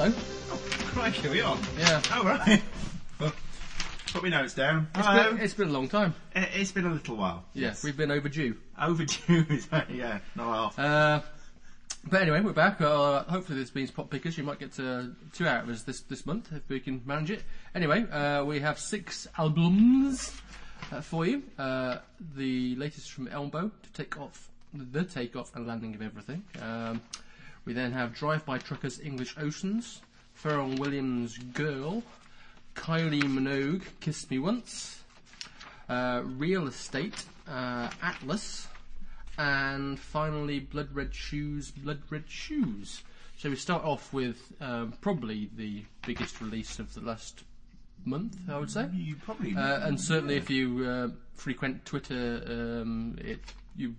Hello. Oh, crikey, we are. Yeah. All right. Put my notes down. It's been a long time. It's been a little while. Yes, we've been overdue. Overdue, yeah, not half. But anyway, we're back. Hopefully this means pop pickers. You might get to 2 out of us this month if we can manage it. Anyway, we have 6 albums for you. The latest from Elbow, The Takeoff and Landing of Everything. We then have Drive-By Truckers, English Oceans, Pharrell Williams, Girl, Kylie Minogue, Kiss Me Once, Real Estate, Atlas, and finally Blood Red Shoes. So we start off with probably the biggest release of the last month, I would say. You probably and certainly if you frequent Twitter, you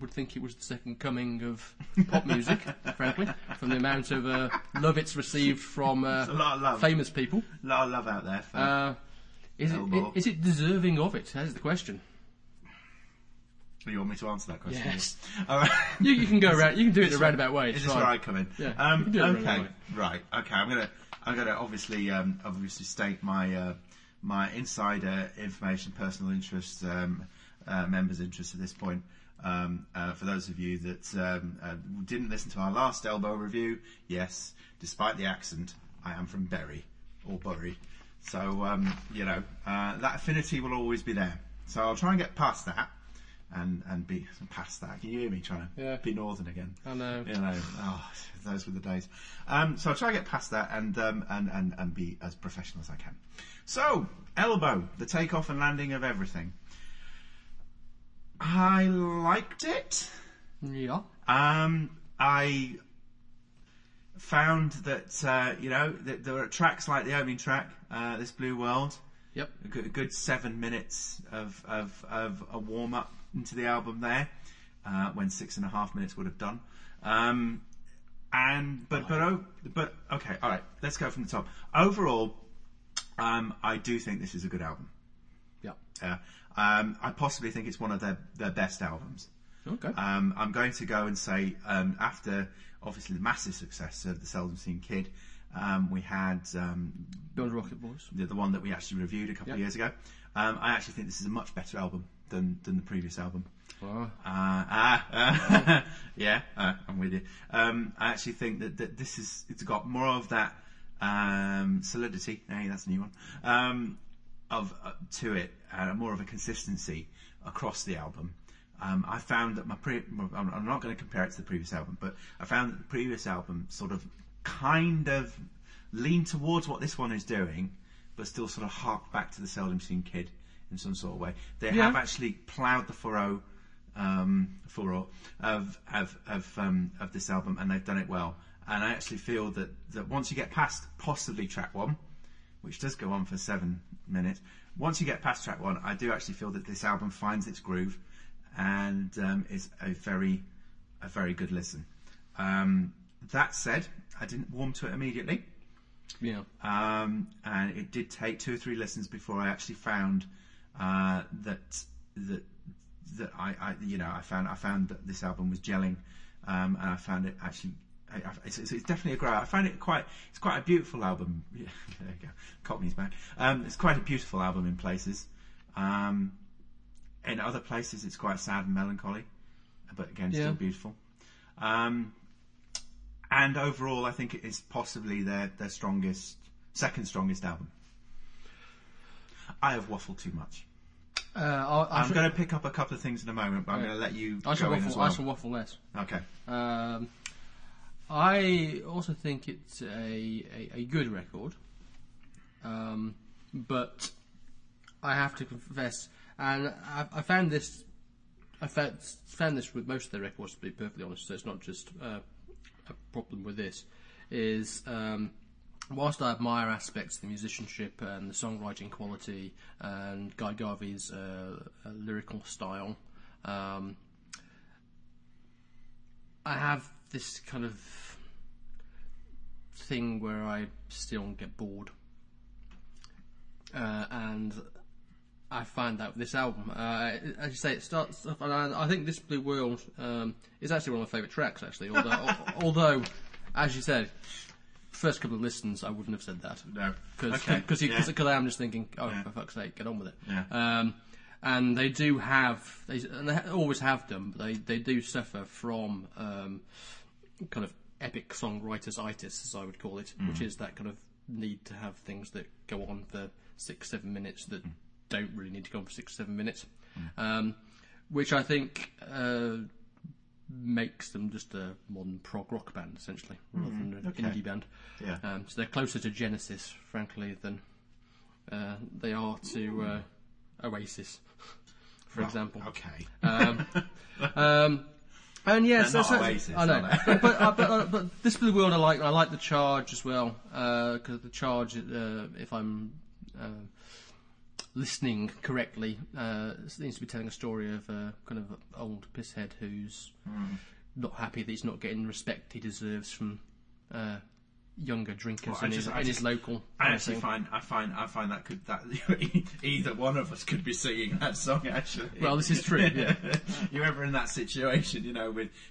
would think it was the second coming of pop music, frankly, from the amount of love it's received from famous people. A lot of love out there. Is it deserving of it? That's the question. You want me to answer that question? Yes. All right. You can go around. You can do it the roundabout way. It's just where I come in. Yeah. Okay. Right. Okay. I'm gonna obviously state my my insider information, personal interests, members' interests at this point. For those of you that didn't listen to our last Elbow review, yes, despite the accent, I am from Bury or Bury, so that affinity will always be there. So I'll try and get past that. And be past that. Can you hear me trying to be northern again? I know. Those were the days. So I'll try to get past that and be as professional as I can. So, Elbow, the takeoff and landing of everything. I liked it. Yeah. I found that that there are tracks like the opening track, This Blue World. Yep. A good 7 minutes of a warm up into the album there, when 6.5 minutes would have done. Okay, all right, let's go from the top. Overall, I do think this is a good album. Yeah. I possibly think it's one of their best albums. Okay. I'm going to go and say after obviously the massive success of The Seldom Seen Kid, we had Build a Rocket Boys, the one that we actually reviewed a couple of years ago. I actually think this is a much better album than the previous album. Wow. I'm with you. I actually think that it's got more of that solidity. Hey, that's a new one. To it, more of a consistency across the album. I found that I'm not going to compare it to the previous album, but I found that the previous album sort of kind of lean towards what this one is doing, but still sort of hark back to the Seldom Seen Kid in some sort of way. They have actually ploughed the furrow of this album, and they've done it well. And I actually feel that once you get past possibly track one, which does go on for 7 minutes, once you get past track one, I do actually feel that this album finds its groove and is a very good listen. That said, I didn't warm to it immediately. Yeah. And it did take 2 or 3 listens before I actually found I found that this album was gelling, and I found it actually. It's definitely a grower. I found it it's quite a beautiful album. Yeah, there you go. Cockney's back. It's quite a beautiful album in places. In other places, it's quite sad and melancholy, but again, still beautiful. And overall, I think it is possibly their second strongest album. I have waffled too much. I'm going to pick up a couple of things in a moment, but I'm going to let you go in as well. I shall waffle less. Okay. I also think it's a good record, but I have to confess, and I found this with most of their records, to be perfectly honest. So it's not just a problem with this. Is whilst I admire aspects of the musicianship and the songwriting quality and Guy Garvey's lyrical style, I have this kind of thing where I still get bored, and I find that with this album, as you say, it starts off, and I think This Blue World is actually one of my favourite tracks, actually, although as you said, first couple of listens, I wouldn't have said that. No. Because I'm just thinking, for fuck's sake, get on with it. Yeah. And they do have, they always have done, but they do suffer from kind of epic songwriters' itis, as I would call it, which is that kind of need to have things that go on for 6-7 minutes that don't really need to go on for 6-7 minutes, which I think makes them just a modern prog rock band, essentially, rather than an indie band. Yeah. So they're closer to Genesis, frankly, than they are to Oasis, for example. Okay. And yes, they're not Oasis, I know. But this is the world I like. I like The Charge as well, because The Charge, if I'm listening correctly, seems to be telling a story of a kind of old pisshead who's not happy that he's not getting respect he deserves from younger drinkers in his local. I find that either one of us could be singing that song, actually. Well, this is true. Yeah. You're ever in that situation,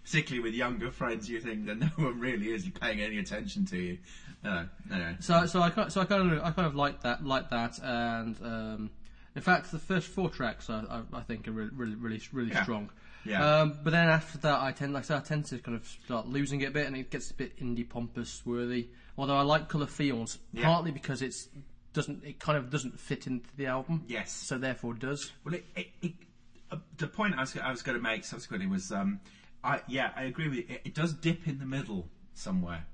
particularly with younger friends, you think that no one really is paying any attention to you. No. So I kind of like that, and in fact, the first four tracks I think are really strong. Yeah. But then after that, I tend to kind of start losing it a bit, and it gets a bit indie pompous worthy. Although I like Colour Fields partly because it kind of doesn't fit into the album. Yes. So therefore, it does. Well, the point I was going to make subsequently was, I agree with you. It does dip in the middle somewhere.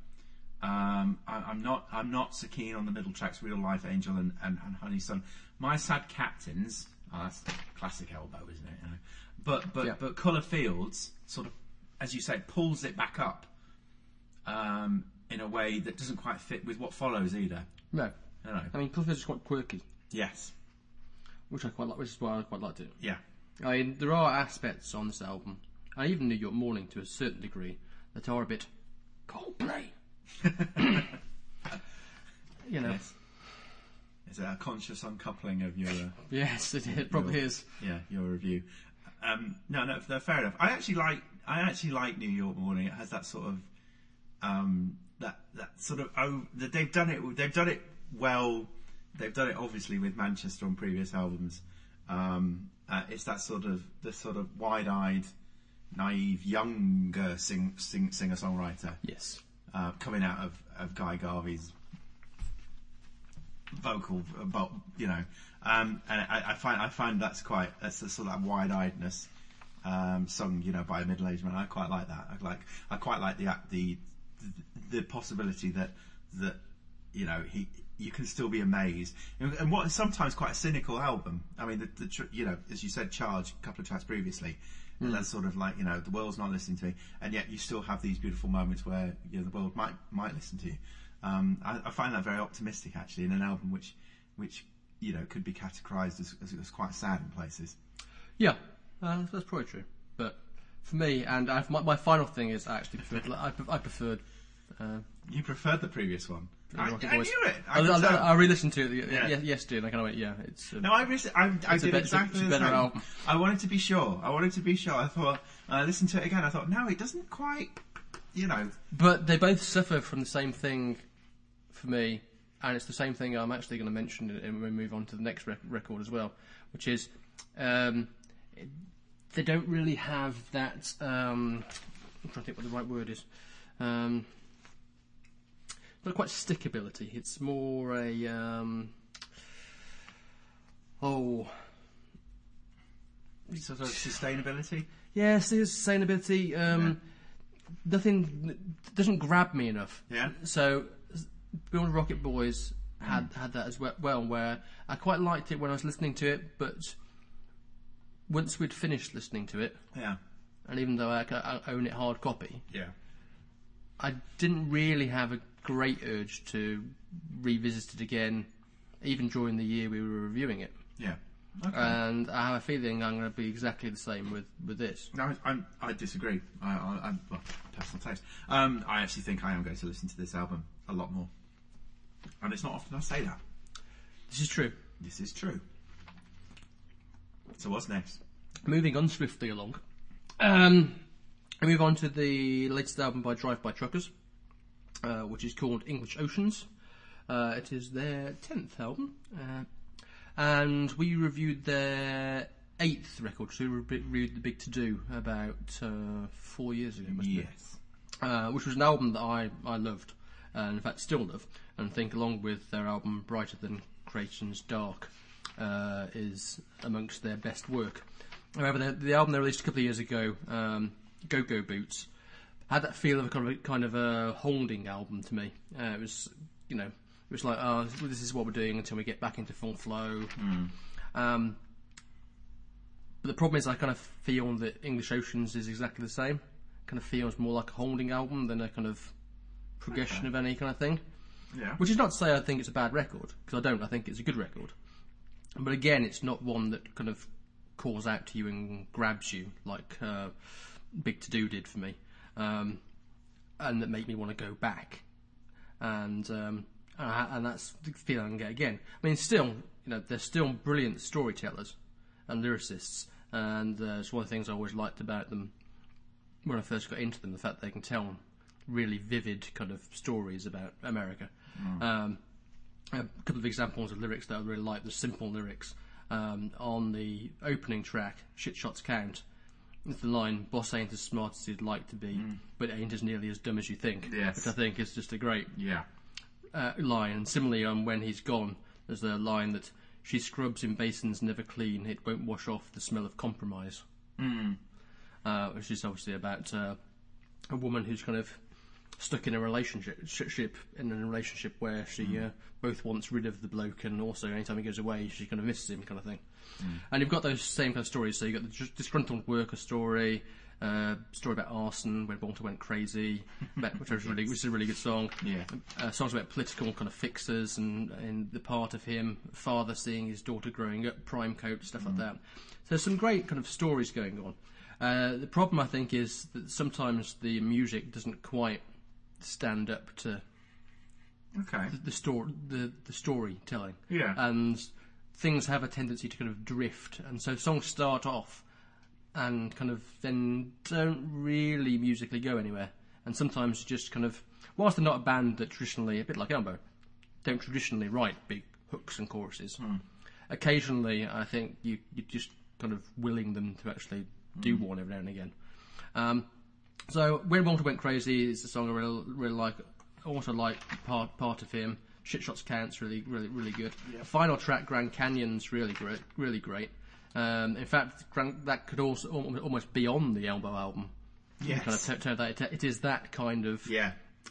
I'm not so keen on the middle tracks, Real Life Angel and Honey Sun. My Sad Captains. Oh, that's classic Elbow, isn't it? But Colour Fields sort of, as you say, pulls it back up in a way that doesn't quite fit with what follows either. No. I mean, Colour Fields is quite quirky. Yes. Which I quite like, which is why I quite liked it. Yeah. I mean, there are aspects on this album, and even New York Morning to a certain degree, that are a bit Coldplay. . Yes. Is it a conscious uncoupling of your... yes, it probably is. Yeah, your review. No, fair enough. I actually like New York Morning. It has that sort of they've done it well. They've done it obviously with Manchester on previous albums. It's that sort of wide-eyed, naive, younger singer-songwriter. Yes, coming out of Guy Garvey's vocal, but and I find that's the sort of wide-eyedness sung, by a middle-aged man. I quite like that. I quite like the possibility that you can still be amazed. And what is sometimes quite a cynical album. I mean, as you said, Charge a couple of tracks previously. And that's sort of like the world's not listening to me, and yet you still have these beautiful moments where the world might listen to you. I find that very optimistic, actually, in an album which could be categorised as quite sad in places. Yeah, that's probably true. But for me, and my final thing is, I actually preferred. I preferred. You preferred the previous one. I knew it. I re-listened to it yesterday, and I kind of went, it's. No, I did exactly the same. I wanted to be sure. I thought, and I listened to it again. I thought, no, it doesn't quite. But they both suffer from the same thing for me, and it's the same thing I'm actually going to mention when we move on to the next record as well, which is they don't really have that I'm trying to think what the right word is, not quite stickability. It's more a sort of sustainability. Yes, there's sustainability. Nothing doesn't grab me enough. Yeah. So, Beyond Rocket Boys had that as well, where I quite liked it when I was listening to it, but once we'd finished listening to it, and even though I own it hard copy, I didn't really have a great urge to revisit it again, even during the year we were reviewing it. Yeah. Okay. And I have a feeling I'm going to be exactly the same with this. No, I disagree. I'm personal taste. I actually think I am going to listen to this album a lot more, and it's not often I say that. This is true. So what's next? Moving on swiftly along, I move on to the latest album by Drive-By Truckers, which is called English Oceans. It is their 10th album, and we reviewed their 8th record, so we reviewed The Big To Do about 4 years ago, must be. Yes. Which was an album that I loved, and in fact still love, and think along with their album Brighter Than Creation's Dark is amongst their best work. However, the album they released a couple of years ago, Go Go Boots, had that feel of a kind of a holding album to me. It was... You know, it was like, oh, this is what we're doing until we get back into full flow. Mm. But the problem is I kind of feel that English Oceans is exactly the same. Kind of feels more like a holding album than a kind of progression of any kind of thing. Yeah. Which is not to say I think it's a bad record, because I don't. I think it's a good record. But again, it's not one that kind of calls out to you and grabs you like Big To Do did for me. And that made me want to go back. And that's the feeling I get again. I mean, still, you know, they're still brilliant storytellers and lyricists, and it's one of the things I always liked about them when I first got into them, the fact that they can tell really vivid kind of stories about America. Mm. A couple of examples of lyrics that I really like, the simple lyrics. On the opening track, Shit Shots Count, it's the line, boss ain't as smart as he'd like to be, but ain't as nearly as dumb as you think. Yes. Which I think is just a great line. And similarly, on When He's Gone, there's the line that she scrubs in basins never clean, it won't wash off the smell of compromise. Mm. Which is obviously about a woman who's kind of stuck in a relationship, where she both wants rid of the bloke, and also anytime he goes away she kind of misses him, kind of thing. Mm. And you've got those same kind of stories. So you've got the disgruntled worker story, story about arson when Walter went crazy, which is a really good song. Yeah. Songs about political kind of fixers and the part of him, father seeing his daughter growing up, prime coat, stuff like that. So there's some great kind of stories going on. The problem I think is that sometimes the music doesn't quite stand up to the storytelling. Yeah. And things have a tendency to kind of drift, and so songs start off and kind of then don't really musically go anywhere. And sometimes just kind of, whilst they're not a band that traditionally, a bit like Elbow, don't traditionally write big hooks and choruses, occasionally I think you're just kind of willing them to actually do one every now and again. So When Walter Went Crazy is a song I really like. I also like part of him. Shit Shots Count's really good. Yeah. Final track, Grand Canyon's really great. In fact, that could also almost be on the Elbow album. Yes. Kind of it is that kind of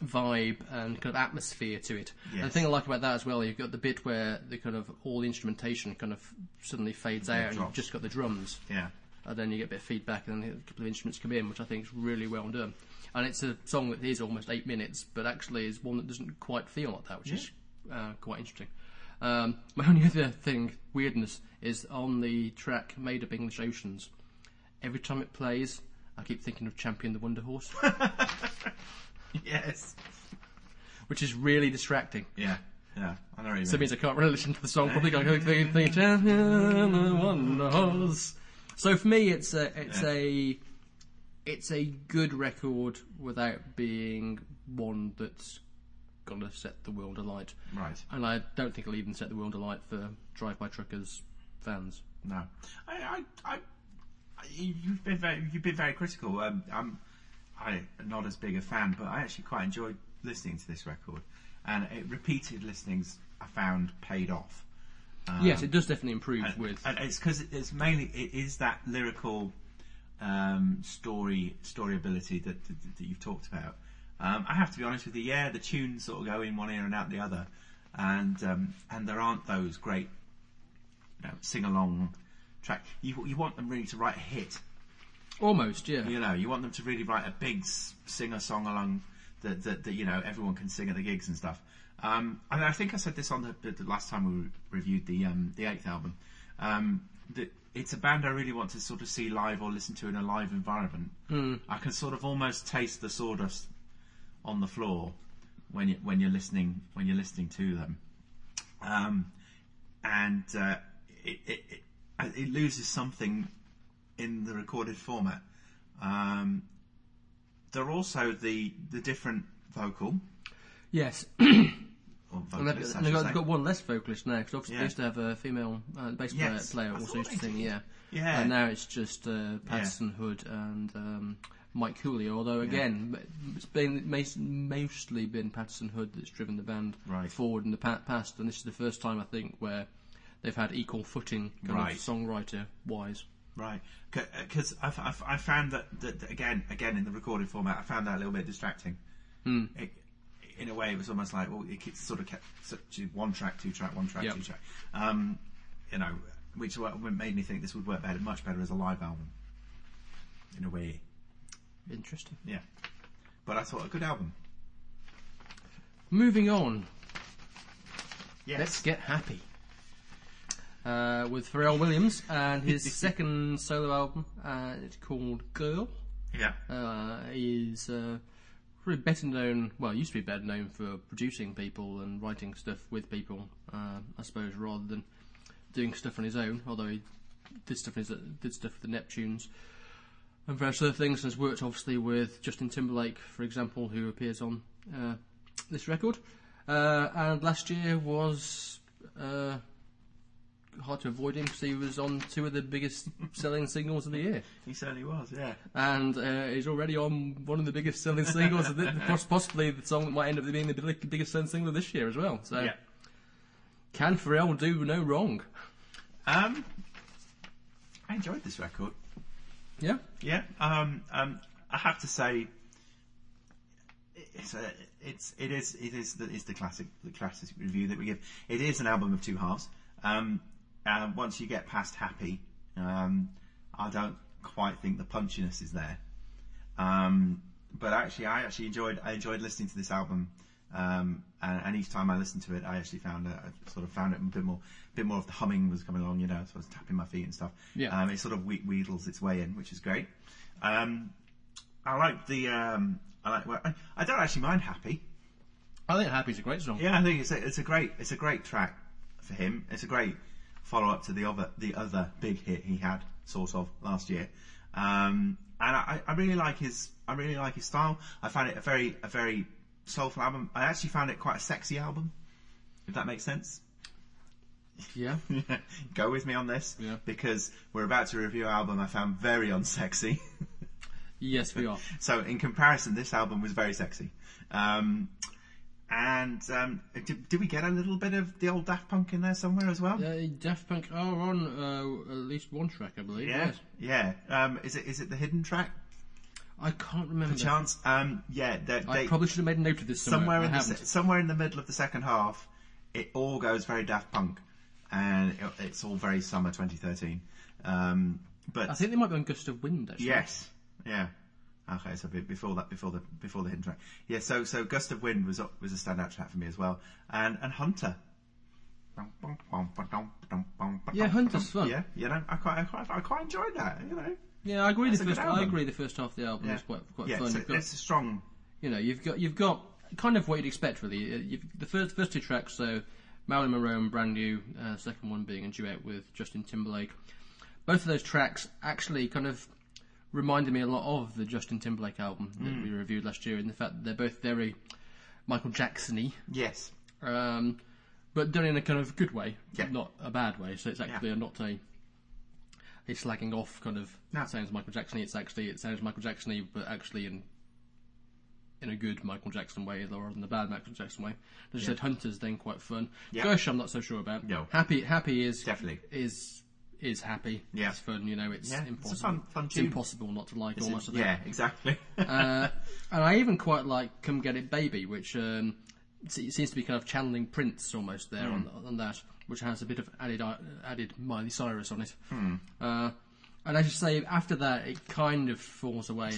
vibe and kind of atmosphere to it. Yes. And the thing I like about that as well, you've got the bit where the kind of all the instrumentation kind of suddenly fades out, and you've just got the drums. Yeah. And then you get a bit of feedback, and then a couple of instruments come in, which I think is really well done. And it's a song that is almost 8 minutes, but actually is one that doesn't quite feel like that, which is quite interesting. My only other weirdness, is on the track Made Up English Oceans. Every time it plays, I keep thinking of Champion the Wonder Horse. Yes. Which is really distracting. Yeah. Yeah, I know what you mean. So it means I can't really listen to the song properly. I can think Champion the Wonder Horse. So for me, it's a good record without being one that's gonna set the world alight. Right. And I don't think it'll even set the world alight for Drive-By Truckers fans. No. You've been very critical. I'm not as big a fan, but I actually quite enjoyed listening to this record, and repeated listenings I found paid off. Yes, it does definitely improve and it's because it's mainly that lyrical story ability that you've talked about. I have to be honest with you, the tunes sort of go in one ear and out the other, and there aren't those great sing along track. You want them really to write a hit, almost. Yeah, you want them to really write a big singer song along that everyone can sing at the gigs and stuff. And I think I said this on the last time we reviewed the 8th album, that it's a band I really want to sort of see live or listen to in a live environment. Mm. I can sort of almost taste the sawdust on the floor when you're listening to them, and it loses something in the recorded format. There are also the different vocal. Yes. They've got one less vocalist now, because obviously they used to have a female bass player also used to sing, and now it's just Patterson Hood and Mike Cooley, although again it's been mostly been Patterson Hood that's driven the band forward in the past, and this is the first time I think where they've had equal footing kind of songwriter wise. Right, because I found that again in the recording format, I found that a little bit distracting. It, in a way, it was almost like, well, it sort of kept such one track, two track, one track, two track. You know, which made me think this would work better, much better as a live album. In a way. Interesting. Yeah, but I thought a good album. Moving on. Yes. Let's get happy. With Pharrell Williams and his second solo album, it's called Girl. Yeah. He's probably better known, well, used to be better known for producing people and writing stuff with people, I suppose, rather than doing stuff on his own, although he did stuff for the Neptunes and various other things, and has worked obviously with Justin Timberlake, for example, who appears on this record. And last year was... hard to avoid him because he was on two of the biggest selling singles of the year. He certainly was, yeah. And he's already on one of the biggest selling singles, possibly the song that might end up being the biggest selling single this year as well. So, can Pharrell do no wrong? I enjoyed this record. Yeah? Yeah. I have to say, it's the classic review that we give. It is an album of two halves. Once you get past happy, I don't quite think the punchiness is there. But actually, I enjoyed listening to this album, and each time I listened to it, I actually found it a bit more of the humming was coming along, you know, so I was tapping my feet and stuff. Yeah. It sort of wheedles its way in, which is great. I don't actually mind happy. I think happy's a great song. Yeah, I think it's a great track for him. It's a great follow-up to the other big hit he had sort of last year, and I really like his style. I found it a very soulful album. I actually found it quite a sexy album, if that makes sense. Yeah. Go with me on this, because we're about to review an album I found very unsexy. Yes, we are. So in comparison, this album was very sexy. And did we get a little bit of the old Daft Punk in there somewhere as well? Daft Punk are on at least one track, I believe. Yeah, yes. Yeah. Is it the hidden track? I can't remember. Perchance. I probably should have made a note of this somewhere. Somewhere in the middle of the second half, it all goes very Daft Punk, and it's all very summer 2013. But I think they might be on Gust of Wind, actually. Yes. Yeah. Okay, so before the hidden track, yeah. So Gust of Wind was a standout track for me as well, and Hunter. Yeah, Hunter's fun. Yeah, you know, I quite enjoyed that. You know. Yeah, I agree. The first half of the album is quite fun. So it's a strong. You know, you've got kind of what you'd expect really. The first two tracks, so Marilyn Monroe and Brand New, second one being a duet with Justin Timberlake. Both of those tracks actually kind of reminded me a lot of the Justin Timberlake album that we reviewed last year, in the fact that they're both very Michael Jackson-y. Yes. But done in a kind of good way, not a bad way. So it's actually not a slagging off kind of sounds Michael Jackson-y. It sounds Michael Jackson-y, but actually in a good Michael Jackson way rather than a bad Michael Jackson way. As I said, Hunter's then quite fun. Yep. Gersh, I'm not so sure about. No. Happy is definitely is happy. Yeah. It's fun, you know, it's impossible. It's a fun tune. It's impossible not to like almost. Yeah, exactly. And I even quite like Come Get It Baby, which seems to be kind of channeling Prince almost there on that, which has a bit of added Miley Cyrus on it. And as you say, after that, it kind of falls away.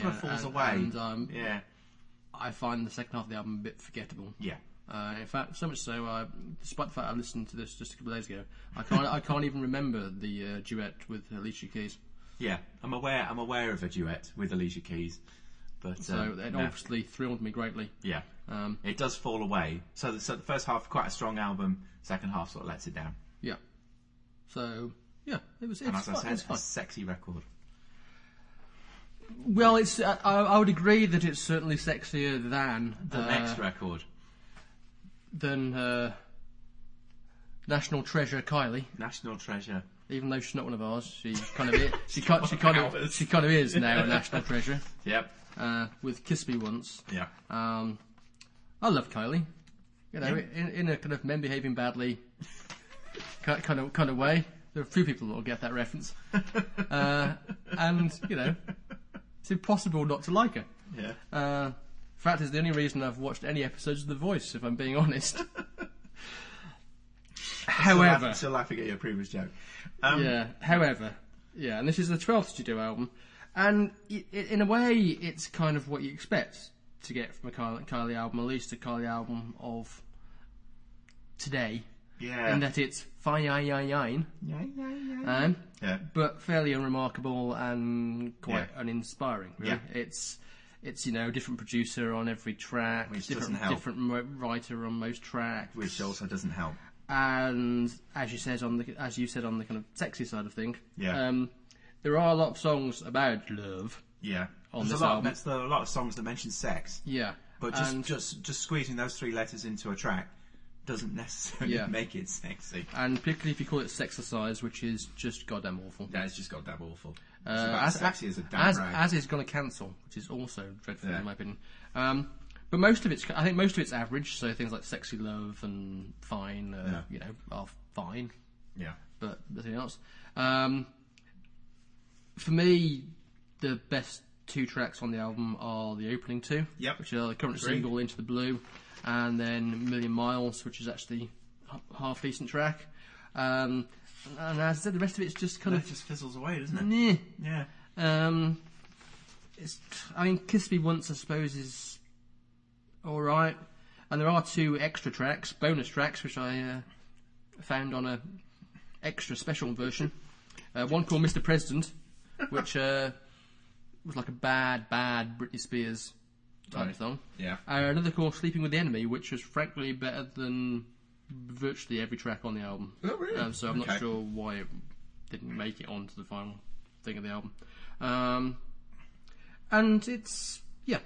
I find the second half of the album a bit forgettable. Yeah. In fact, so much so, despite the fact I listened to this just a couple of days ago, I can't even remember the duet with Alicia Keys. Yeah, I'm aware of a duet with Alicia Keys, but so it obviously thrilled me greatly. Yeah, it does fall away. So the first half quite a strong album, second half sort of lets it down. Yeah. So yeah, it was. And as I said, it's a sexy record. Well, I would agree that it's certainly sexier than the next record. than national treasure Kylie. National treasure. Even though she's not one of ours, she's kind of she kind of is now a national treasure. Yep. With Kiss Me Once. Yeah. I love Kylie. You know, in a kind of Men Behaving Badly kind of way. There are a few people that will get that reference. And, you know, it's impossible not to like her. Yeah. In fact, it's the only reason I've watched any episodes of The Voice, if I'm being honest. However... I'm still laughing at your previous joke. And this is the 12th studio album. And in a way, it's kind of what you expect to get from a Kylie album, at least a Kylie album of today. Yeah. In that it's fine, but fairly unremarkable and quite uninspiring, really. Yeah. It's you know, a different producer on every track, which doesn't help. Different writer on most tracks, which also doesn't help. And as you said on the kind of sexy side of things, there are a lot of songs about love. Yeah. On this album, there's a lot of songs that mention sex. Yeah. But just squeezing those three letters into a track doesn't necessarily make it sexy. And particularly if you call it sexercise, which is just goddamn awful. Yeah, it's just goddamn awful. It's about as sexy as a damn rag. As is Gonna Cancel, which is also dreadful in my opinion. But most of it's average. So things like Sexy Love and Fine, are fine. Yeah. But nothing else. For me, the best two tracks on the album are the opening two, which are the current single Into the Blue, and then Million Miles, which is actually a half decent track. And as I said, the rest of it's just kind of just fizzles away, doesn't it? Yeah. Kiss Me Once, I suppose, is all right, and there are two extra tracks, bonus tracks, which I found on a extra special version. One called Mr. President, which was like a bad Britney Spears type song. Yeah. Another called Sleeping with the Enemy, which was frankly better than virtually every track on the album. Oh, really? So I'm not sure why it didn't make it onto the final thing of the album. And it's... yeah.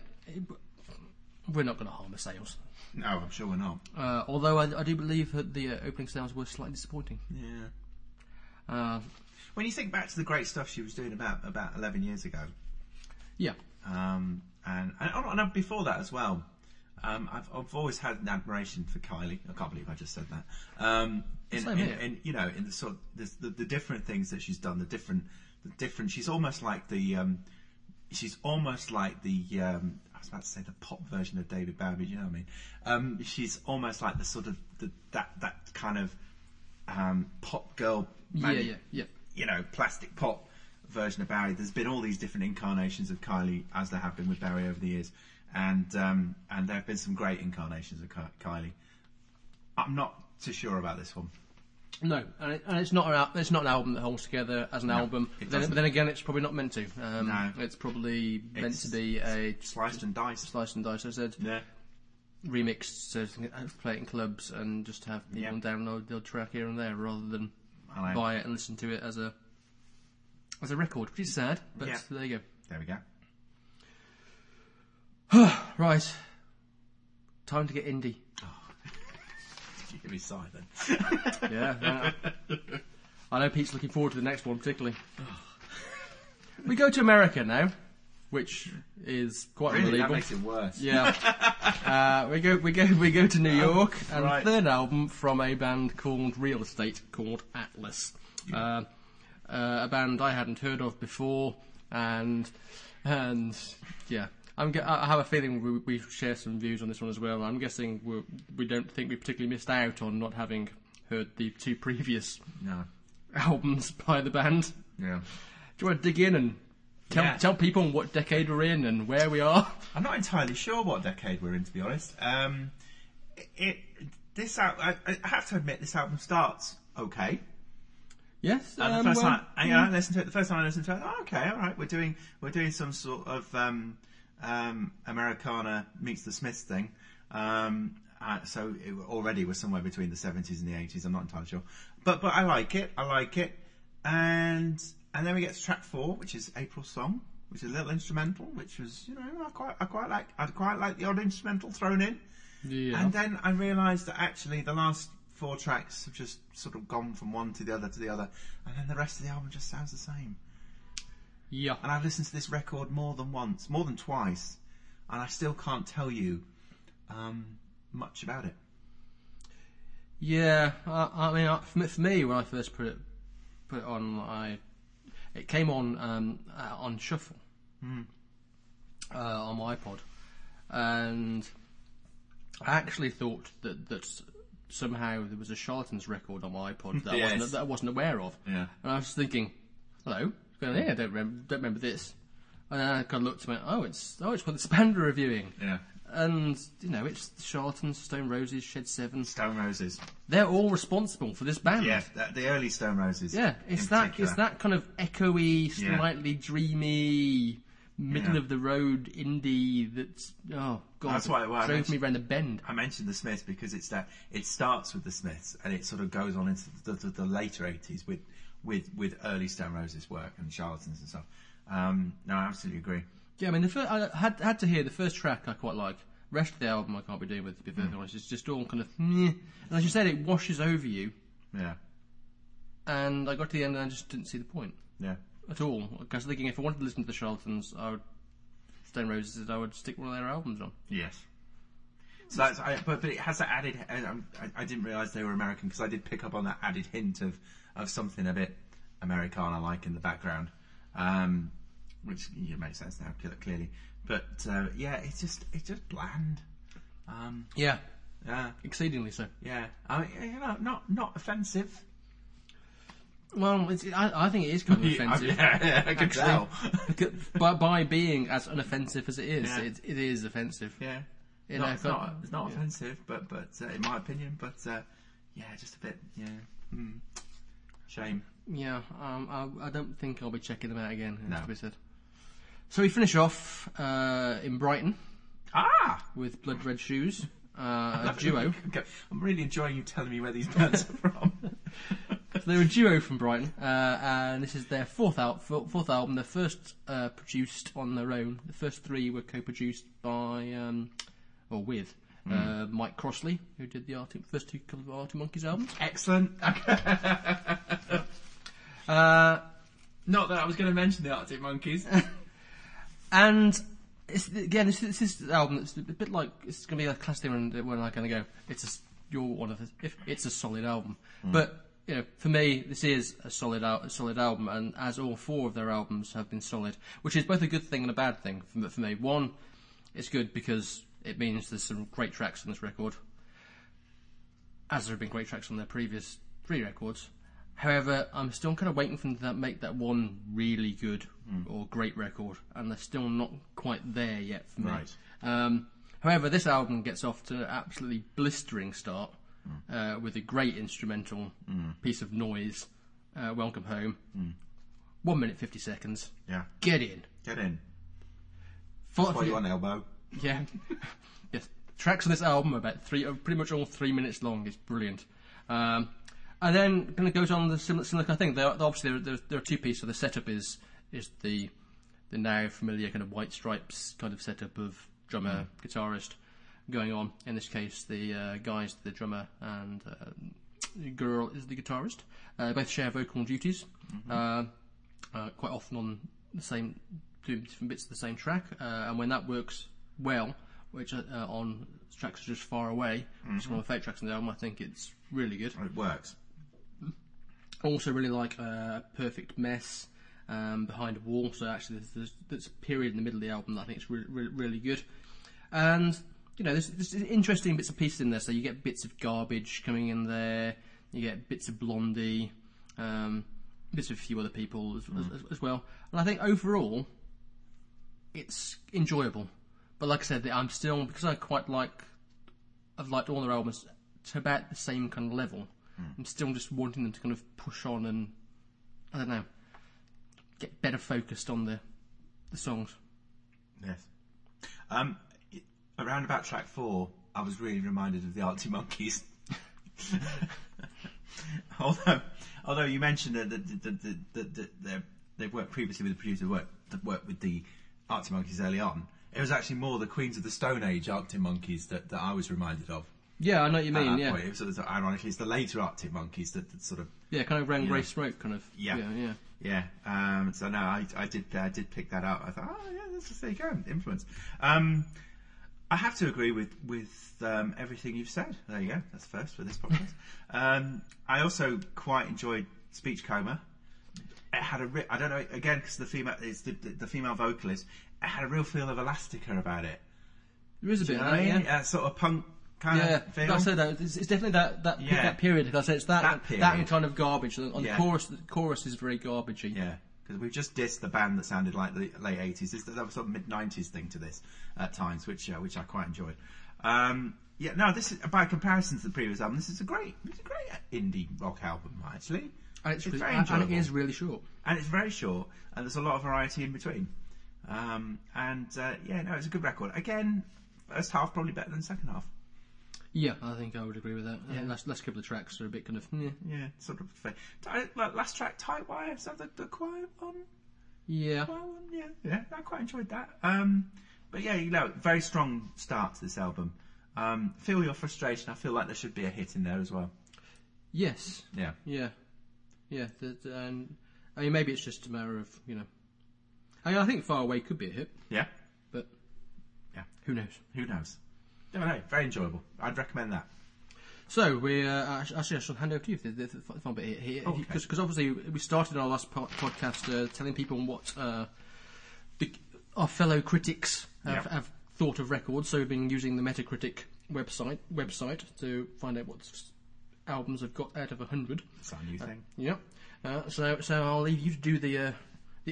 We're not going to harm the sales. No, I'm sure we're not. Although I do believe that the opening sales were slightly disappointing. Yeah. When you think back to the great stuff she was doing about 11 years ago. Yeah. And before that as well, I've always had an admiration for Kylie. I can't believe I just said that. In the sort of the different things that she's done, the different. She's almost like the I was about to say the pop version of David Bowie. You know what I mean? She's almost like the sort of that kind of pop girl. You know, plastic pop version of Bowie. There's been all these different incarnations of Kylie, as there have been with Bowie over the years, and there have been some great incarnations of Kylie. I'm not too sure about this one. No, and it's not an album that holds together as an album. But then again, it's probably not meant to. It's probably meant to be a sliced and diced. I said, remixed, so play it in clubs and just have people download the track here and there rather than buy it and listen to it as a. As a record, which is sad, but there you go. There we go. Right. Time to get indie. Oh. You can be silent. I know Pete's looking forward to the next one, particularly. We go to America now, which is quite unbelievable. That makes it worse. Yeah. We go to New York, and the third album from a band called Real Estate, called Atlas. A band I hadn't heard of before, and I have a feeling we share some views on this one as well. I'm guessing we don't think we particularly missed out on not having heard the two previous albums by the band. Yeah, do you want to dig in and tell people what decade we're in and where we are? I'm not entirely sure what decade we're in, to be honest. I have to admit, this album starts okay. Yes, and the first time I listened to it, oh, okay, all right, we're doing some sort of Americana meets the Smiths thing. So it already was somewhere between the 70s and the 80s. I'm not entirely sure, but I like it, and then we get to track 4, which is April's Song, which is a little instrumental, which was I quite like the odd instrumental thrown in. Yeah. And then I realised that actually the last four tracks have just sort of gone from one to the other, and then the rest of the album just sounds the same. Yeah. And I've listened to this record more than once, more than twice, and I still can't tell you much about it. Yeah, I mean, for me, when I first put it on, it came on shuffle on my iPod, and I actually thought that somehow there was a Charlatans record on my iPod that, yes. that I wasn't aware of. Yeah. And I was thinking, hello, what's going on here? I don't remember this. And then I kind of looked and went, oh, it's what the band were reviewing. Yeah. And, you know, it's the Charlatans, Stone Roses, Shed Seven. Stone Roses. They're all responsible for this band. Yeah, the early Stone Roses. Yeah, it's that kind of echoey, slightly dreamy, middle-of-the-road indie that's, oh, God, that's why it drove me round a bend. I mentioned the Smiths because it's that it starts with the Smiths and it sort of goes on into the later 80s with early Stone Roses work and Charlatans and stuff. No, I absolutely agree. Yeah, I mean, I had to hear the first track I quite like. The rest of the album I can't be doing with, to be perfectly honest. It's just all kind of meh. And as you said, it washes over you. Yeah. And I got to the end and I just didn't see the point. Yeah. At all. I was thinking if I wanted to listen to the Charlatans, Stone Roses, I would stick one of their albums on. Yes. So that's, but it has that added... I didn't realise they were American because I did pick up on that added hint of something a bit Americana-like in the background. Which makes sense now, clearly. But yeah, it's just bland. Yeah, yeah, exceedingly so. Yeah, I mean, you know, not offensive. Well, I think it is kind of offensive. Yeah, I can tell. by being as unoffensive as it is, yeah. it is offensive. Yeah, it's not offensive, but in my opinion, but yeah, just a bit. Yeah, shame. Yeah, I don't think I'll be checking them out again. No. To be said. So we finish off in Brighton with Blood Red Shoes, a duo. I'm really enjoying you telling me where these bands are from. So they're a duo from Brighton, and this is their fourth album. Their first produced on their own. The first three were co-produced by with Mike Crossley, who did the first two Arctic Monkeys albums. Excellent. Not that I was going to mention the Arctic Monkeys. And it's, again, this is an album that's a bit like, it's going to be a classic thing when I kind of go, it's a solid album. Mm. But you know, for me, this is a solid album, and as all four of their albums have been solid, which is both a good thing and a bad thing for me. One, it's good because it means there's some great tracks on this record, as there have been great tracks on their previous three records. However, I'm still kind of waiting for them to make that one really good or great record, and they're still not quite there yet for me. Right. However, this album gets off to an absolutely blistering start with a great instrumental piece of noise, Welcome Home, 1 minute 50 seconds. Yeah. Get in. That's why you want Elbow. Yeah. Yes. Tracks on this album are pretty much all 3 minutes long. It's brilliant. And then kind of goes on the similar kind of thing. They're obviously two pieces. So the setup is the now familiar kind of White Stripes kind of setup of drummer guitarist going on. In this case, the guy's the drummer and the girl is the guitarist. Both share vocal duties quite often on the same two different bits of the same track. And when that works well, which on tracks are just Far Away, which is one of my favourite tracks on the album, I think it's really good. It works. Also really like Perfect Mess, Behind a Wall, so actually there's a period in the middle of the album that I think it's really good. And, you know, there's interesting bits and pieces in there, so you get bits of Garbage coming in there, you get bits of Blondie, bits of a few other people as well. And I think overall, it's enjoyable. But like I said, I'm still, because I've liked all their albums to about the same kind of level. I'm still just wanting them to kind of push on and, I don't know, get better focused on the songs. Yes. Around about track 4, I was really reminded of the Arctic Monkeys. although you mentioned that they've worked previously with the producer, worked with the Arctic Monkeys early on. It was actually more the Queens of the Stone Age, Arctic Monkeys, that I was reminded of. Yeah, I know what you mean. Yeah, point. It was, ironically, it's the later Arctic Monkeys that sort of kind of ran Grace Rope, kind of. Yeah. So no, I did pick that up. I thought, there you go, influence. I have to agree with everything you've said. There you go. That's first for this podcast. I also quite enjoyed Speechcoma. It had I don't know, again, because the female vocalist. It had a real feel of Elastica about it. There is a bit of that, sort of punk. Kind of I said that it's definitely that period. Like I said, it's that kind of Garbage. On the chorus, is very garbagey. Yeah, because we've just dissed the band that sounded like the late 80s. That was sort of mid 90s thing to this at times, which I quite enjoyed. This is, by comparison to the previous album, this is a great indie rock album actually. And it's very enjoyable. And it is really short. And it's very short, and there's a lot of variety in between. It's a good record. Again, first half probably better than second half. Yeah, I think I would agree with that. Yeah. Last couple of tracks are a bit kind of... Yeah, sort of... Like last track, Tight Wire, is that the quiet one? Yeah. Quiet one? Yeah. Yeah, I quite enjoyed that. Very strong start to this album. Feel Your Frustration, I feel like there should be a hit in there as well. Yes. Yeah. Yeah. Yeah, maybe it's just a matter of, I think Far Away could be a hit. Yeah. But... Yeah. Who knows? No, very enjoyable. I'd recommend that. So we I shall hand over to you if I'm a bit here, because obviously we started our last podcast telling people what our fellow critics have thought of records. So we've been using the Metacritic website to find out what albums have got out of 100. That's a new thing. Yeah. So I'll leave you to do the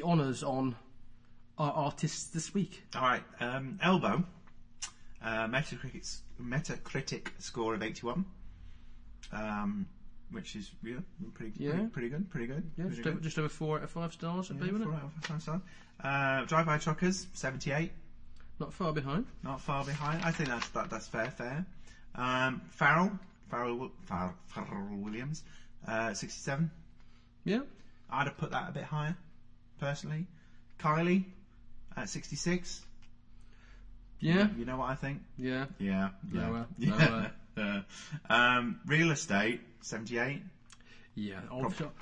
honours on our artists this week. All right, Elbow. Metacritic score of 81, which is pretty good. Yeah, pretty good. Just over 4 out of 5 stars. Yeah, 4 out of 5 stars. Drive-By Truckers 78, not far behind. I think that's fair. Pharrell Williams 67. Yeah, I'd have put that a bit higher, personally. Kylie at 66. Yeah. You know what I think? Yeah. Yeah. Lower. Real Estate, 78. Yeah.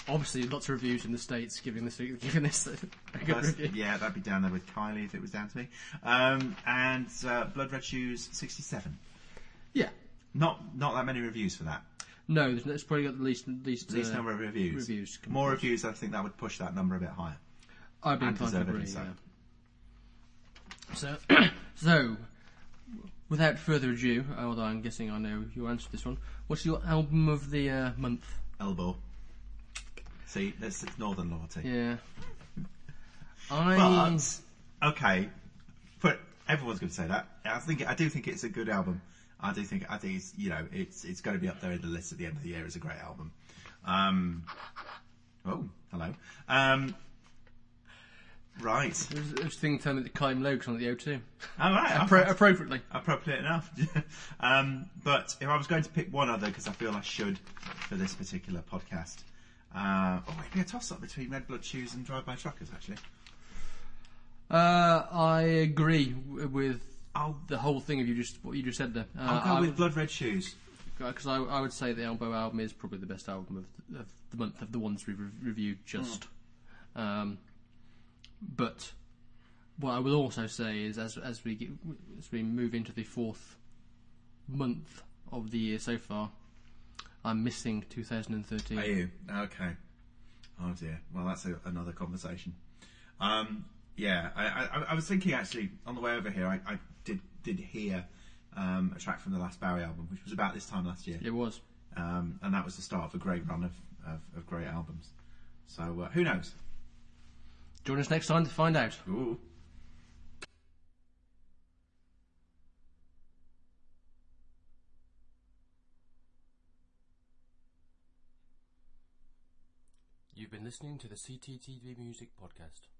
Obviously, lots of reviews in the States giving this a good review. Yeah, that'd be down there with Kylie if it was down to me. And Blood Red Shoes, 67. Yeah. Not that many reviews for that. No, it's probably got the least number of reviews. More reviews, I think that would push that number a bit higher. I'd be inclined to agree, so. Yeah. So, without further ado, although I'm guessing I know your answer to this one, what's your album of the month? Elbow. See, that's Northern Loyalty. Yeah. But everyone's going to say that. I do think it's a good album. I think it's, it's going to be up there in the list at the end of the year as a great album. Hello. Right. This thing turned into Kylie Minogue on the O2. All right. Appropriately. Appropriate enough. But if I was going to pick one other, because I feel I should for this particular podcast, it'd be a toss-up between Red Blood Shoes and Drive-By Truckers, actually. I agree with the whole thing of what you just said there. I'll go with Blood Red Shoes. Because I would say the Elbow album is probably the best album of the month, of the ones we've reviewed just. Mm. But what I will also say is, as we move into the fourth month of the year so far, I'm missing 2013. Are you? Okay. Oh dear. Well, that's another conversation. I was thinking actually on the way over here, I did hear a track from the last Bowie album, which was about this time last year. It was. And that was the start of a great run of great albums. So who knows? Join us next time to find out. Ooh. You've been listening to the CTTV Music Podcast.